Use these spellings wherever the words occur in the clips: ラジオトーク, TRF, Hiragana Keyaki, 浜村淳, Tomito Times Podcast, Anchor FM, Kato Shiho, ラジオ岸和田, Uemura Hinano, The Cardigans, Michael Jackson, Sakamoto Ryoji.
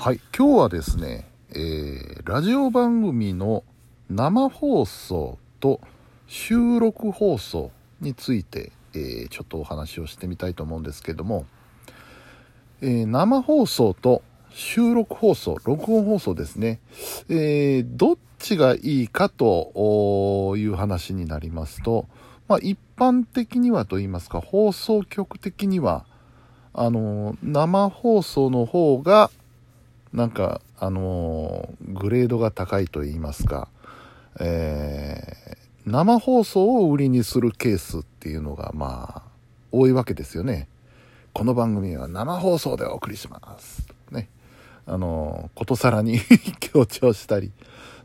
はい、今日はですね、ラジオ番組の生放送と収録放送について、ちょっとお話をしてみたいと思うんですけども、生放送と収録放送、録音放送ですね、どっちがいいかという話になりますと、一般的にはといいますか、放送局的には生放送の方がグレードが高いと言いますか、生放送を売りにするケースっていうのが多いわけですよね。この番組は生放送でお送りしますね、ことさらに強調したり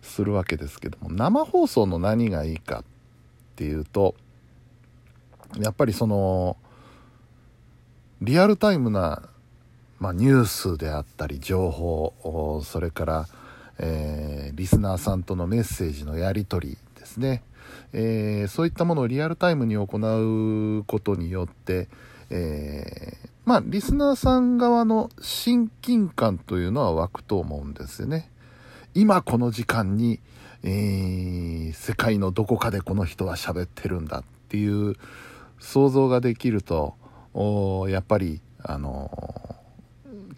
するわけですけども、生放送の何がいいかっていうと、やっぱりリアルタイムなニュースであったり情報、それから、リスナーさんとのメッセージのやり取りですね、そういったものをリアルタイムに行うことによって、リスナーさん側の親近感というのは湧くと思うんですよね。今この時間に、世界のどこかでこの人は喋ってるんだっていう想像ができると、やっぱり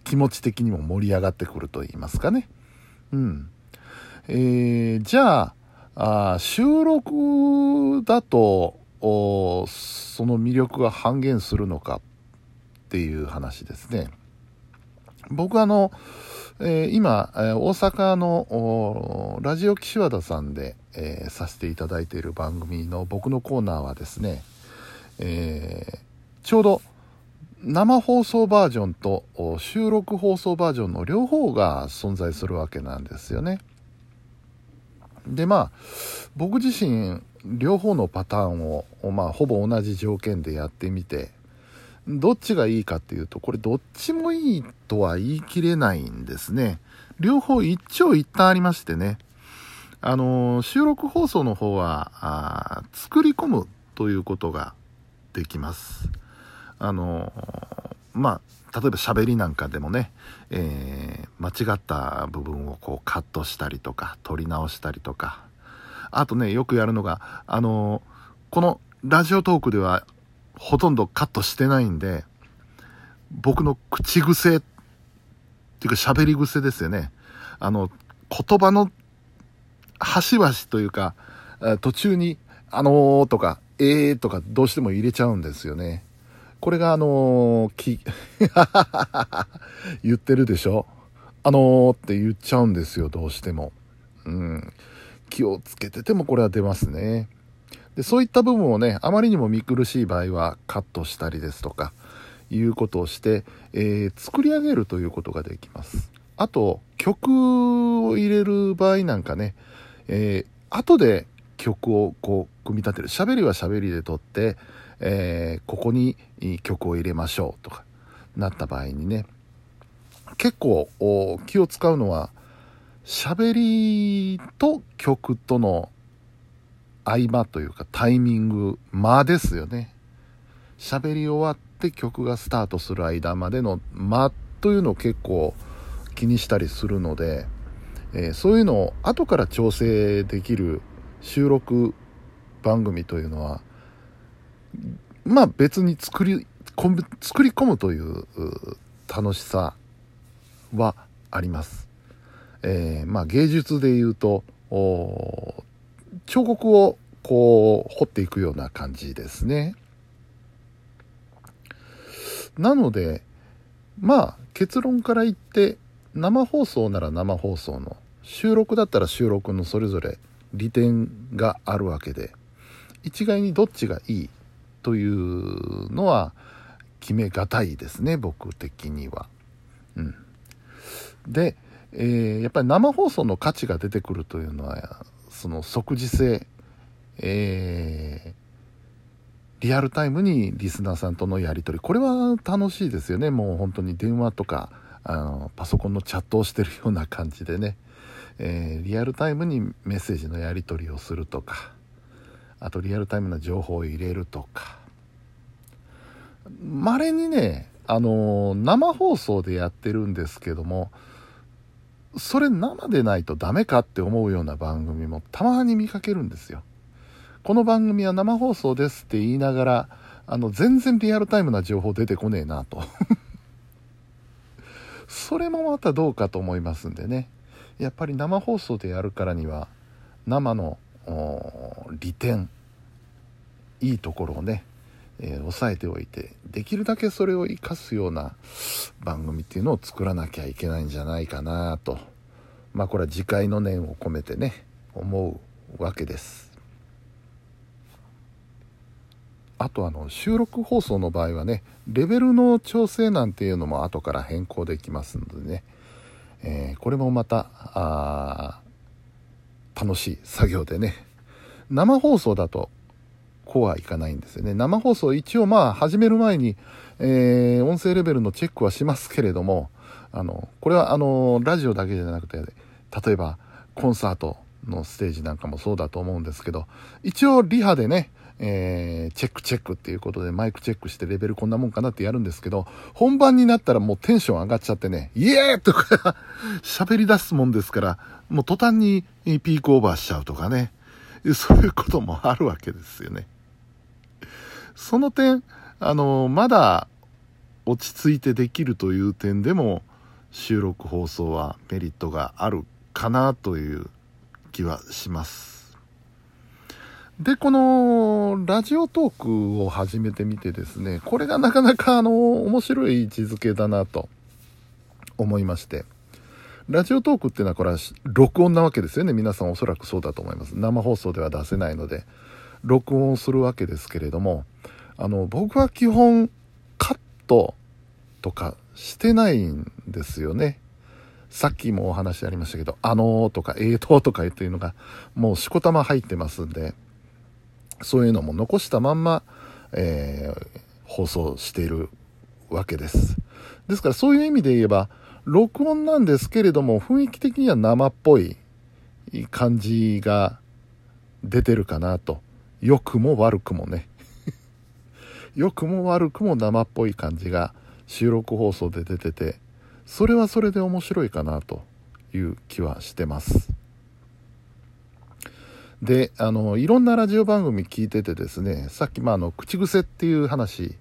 気持ち的にも盛り上がってくると言いますかね。じゃあ、収録だとその魅力が半減するのかっていう話ですね。僕今大阪のラジオ岸和田さんで、させていただいている番組の僕のコーナーはですね、ちょうど生放送バージョンと収録放送バージョンの両方が存在するわけなんですよね。で僕自身両方のパターンを、ほぼ同じ条件でやってみて、どっちがいいかっていうと、これどっちもいいとは言い切れないんですね。両方一長一短ありましてね、収録放送の方は作り込むということができます。例えば喋りなんかでもね、間違った部分をカットしたりとか取り直したりとか、あとね、よくやるのがこのラジオトークではほとんどカットしてないんで、僕の口癖っていうか喋り癖ですよね。言葉の端々というか、途中にとかとかどうしても入れちゃうんですよね。これが言ってるでしょ、って言っちゃうんですよ、どうしても。気をつけててもこれは出ますね。で、そういった部分をね、あまりにも見苦しい場合はカットしたりですとかいうことをして、作り上げるということができます。あと曲を入れる場合なんかね、後で曲を組み立てる。喋りは喋りで撮って、ここに曲を入れましょうとかなった場合にね、結構気を使うのは、喋りと曲との合間というかタイミングですよね。喋り終わって曲がスタートする間までのというのを結構気にしたりするので、そういうのを後から調整できる収録番組というのは、別に作り込むという楽しさはあります。芸術でいうと彫刻を彫っていくような感じですね。なので結論から言って、生放送なら生放送の、収録だったら収録の、それぞれ利点があるわけで、一概にどっちがいいというのは決めがたいですね、僕的には。で、やっぱり生放送の価値が出てくるというのは、その即時性、リアルタイムにリスナーさんとのやり取り、これは楽しいですよね。もう本当に電話とかパソコンのチャットをしてるような感じでね、リアルタイムにメッセージのやり取りをするとか、あとリアルタイムな情報を入れるとか、稀にね、生放送でやってるんですけども、それ生でないとダメかって思うような番組もたまに見かけるんですよ。この番組は生放送ですって言いながら全然リアルタイムな情報出てこねえなとそれもまたどうかと思いますんでね。やっぱり生放送でやるからには生の利点、いいところをね、抑えておいて、できるだけそれを生かすような番組っていうのを作らなきゃいけないんじゃないかなと、まあこれは次回の念を込めてね思うわけです。あと収録放送の場合はね、レベルの調整なんていうのも後から変更できますのでね、これもまた楽しい作業でね、生放送だとこうはいかないんですよね。生放送一応始める前に、音声レベルのチェックはしますけれども、これはラジオだけじゃなくて、例えばコンサートのステージなんかもそうだと思うんですけど、一応リハでね、チェックっていうことでマイクチェックしてレベルこんなもんかなってやるんですけど、本番になったらもうテンション上がっちゃってね、イエーとか喋り出すもんですから、もう途端にピークオーバーしちゃうとかね、そういうこともあるわけですよね。その点まだ落ち着いてできるという点でも収録放送はメリットがあるかなという気はします。で、このラジオトークを始めてみてですね、これがなかなか面白い位置づけだなと思いまして、ラジオトークっていうのはこれは録音なわけですよね。皆さんおそらくそうだと思います。生放送では出せないので録音するわけですけれども、僕は基本カットとかしてないんですよね。さっきもお話ありましたけど、とかとかっていうのがもうしこたま入ってますんで、そういうのも残したまんま、放送しているわけです。ですからそういう意味で言えば録音なんですけれども、雰囲気的には生っぽい感じが出てるかなと。良くも悪くもね良くも悪くも生っぽい感じが収録放送で出てて、それはそれで面白いかなという気はしてます。で、いろんなラジオ番組聞いててですね、さっき口癖っていう話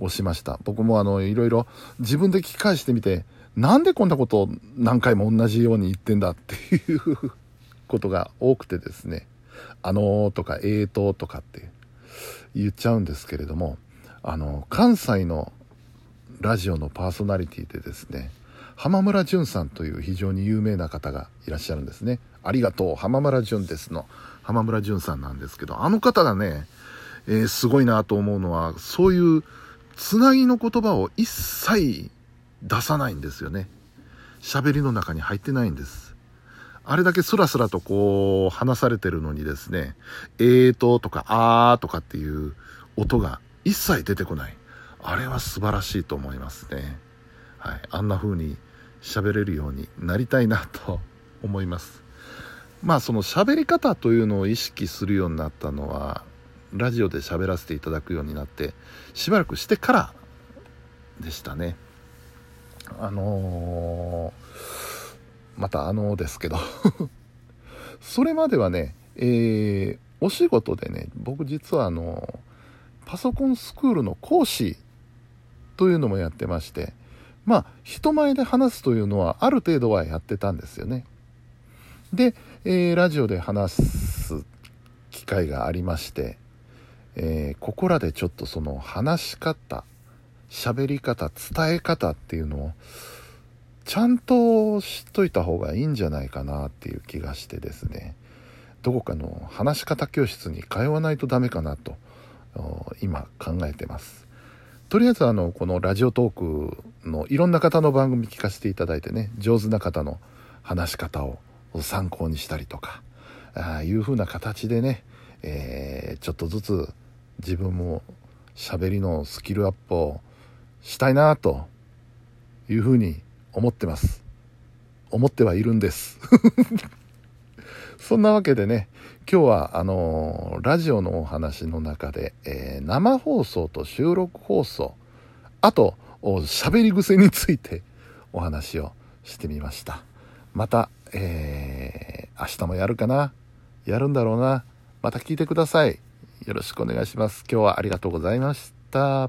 をしました。僕もいろいろ自分で聞き返してみて、なんでこんなことを何回も同じように言ってんだっていうことが多くてですね、とかとかって言っちゃうんですけれども、関西のラジオのパーソナリティでですね、浜村淳さんという非常に有名な方がいらっしゃるんですね。ありがとう浜村淳ですの浜村淳さんなんですけど、あの方がね、すごいなと思うのは、そういうつなぎの言葉を一切出さないんですよね。喋りの中に入ってないんです。あれだけスラスラとこう話されてるのにですね、とかとかっていう音が一切出てこない。あれは素晴らしいと思いますね。はい、あんな風に喋れるようになりたいなと思います。その喋り方というのを意識するようになったのは、ラジオで喋らせていただくようになってしばらくしてからでしたね。またですけどそれまではね、お仕事でね、僕実はパソコンスクールの講師というのもやってまして、人前で話すというのはある程度はやってたんですよね。で、ラジオで話す機会がありまして、ここらでちょっとその話し方、喋り方、伝え方っていうのをちゃんと知っといた方がいいんじゃないかなっていう気がしてですね、どこかの話し方教室に通わないとダメかなと今考えてます。とりあえずこのラジオトークのいろんな方の番組聞かせていただいてね、上手な方の話し方を参考にしたりとか、いう風な形でね、ちょっとずつ自分も喋りのスキルアップをしたいなという風に思ってはいるんですそんなわけでね、今日はラジオのお話の中で、生放送と収録放送、あと喋り癖についてお話をしてみました。また、明日もやるかな、やるんだろうな。また聞いてください。よろしくお願いします。今日はありがとうございました。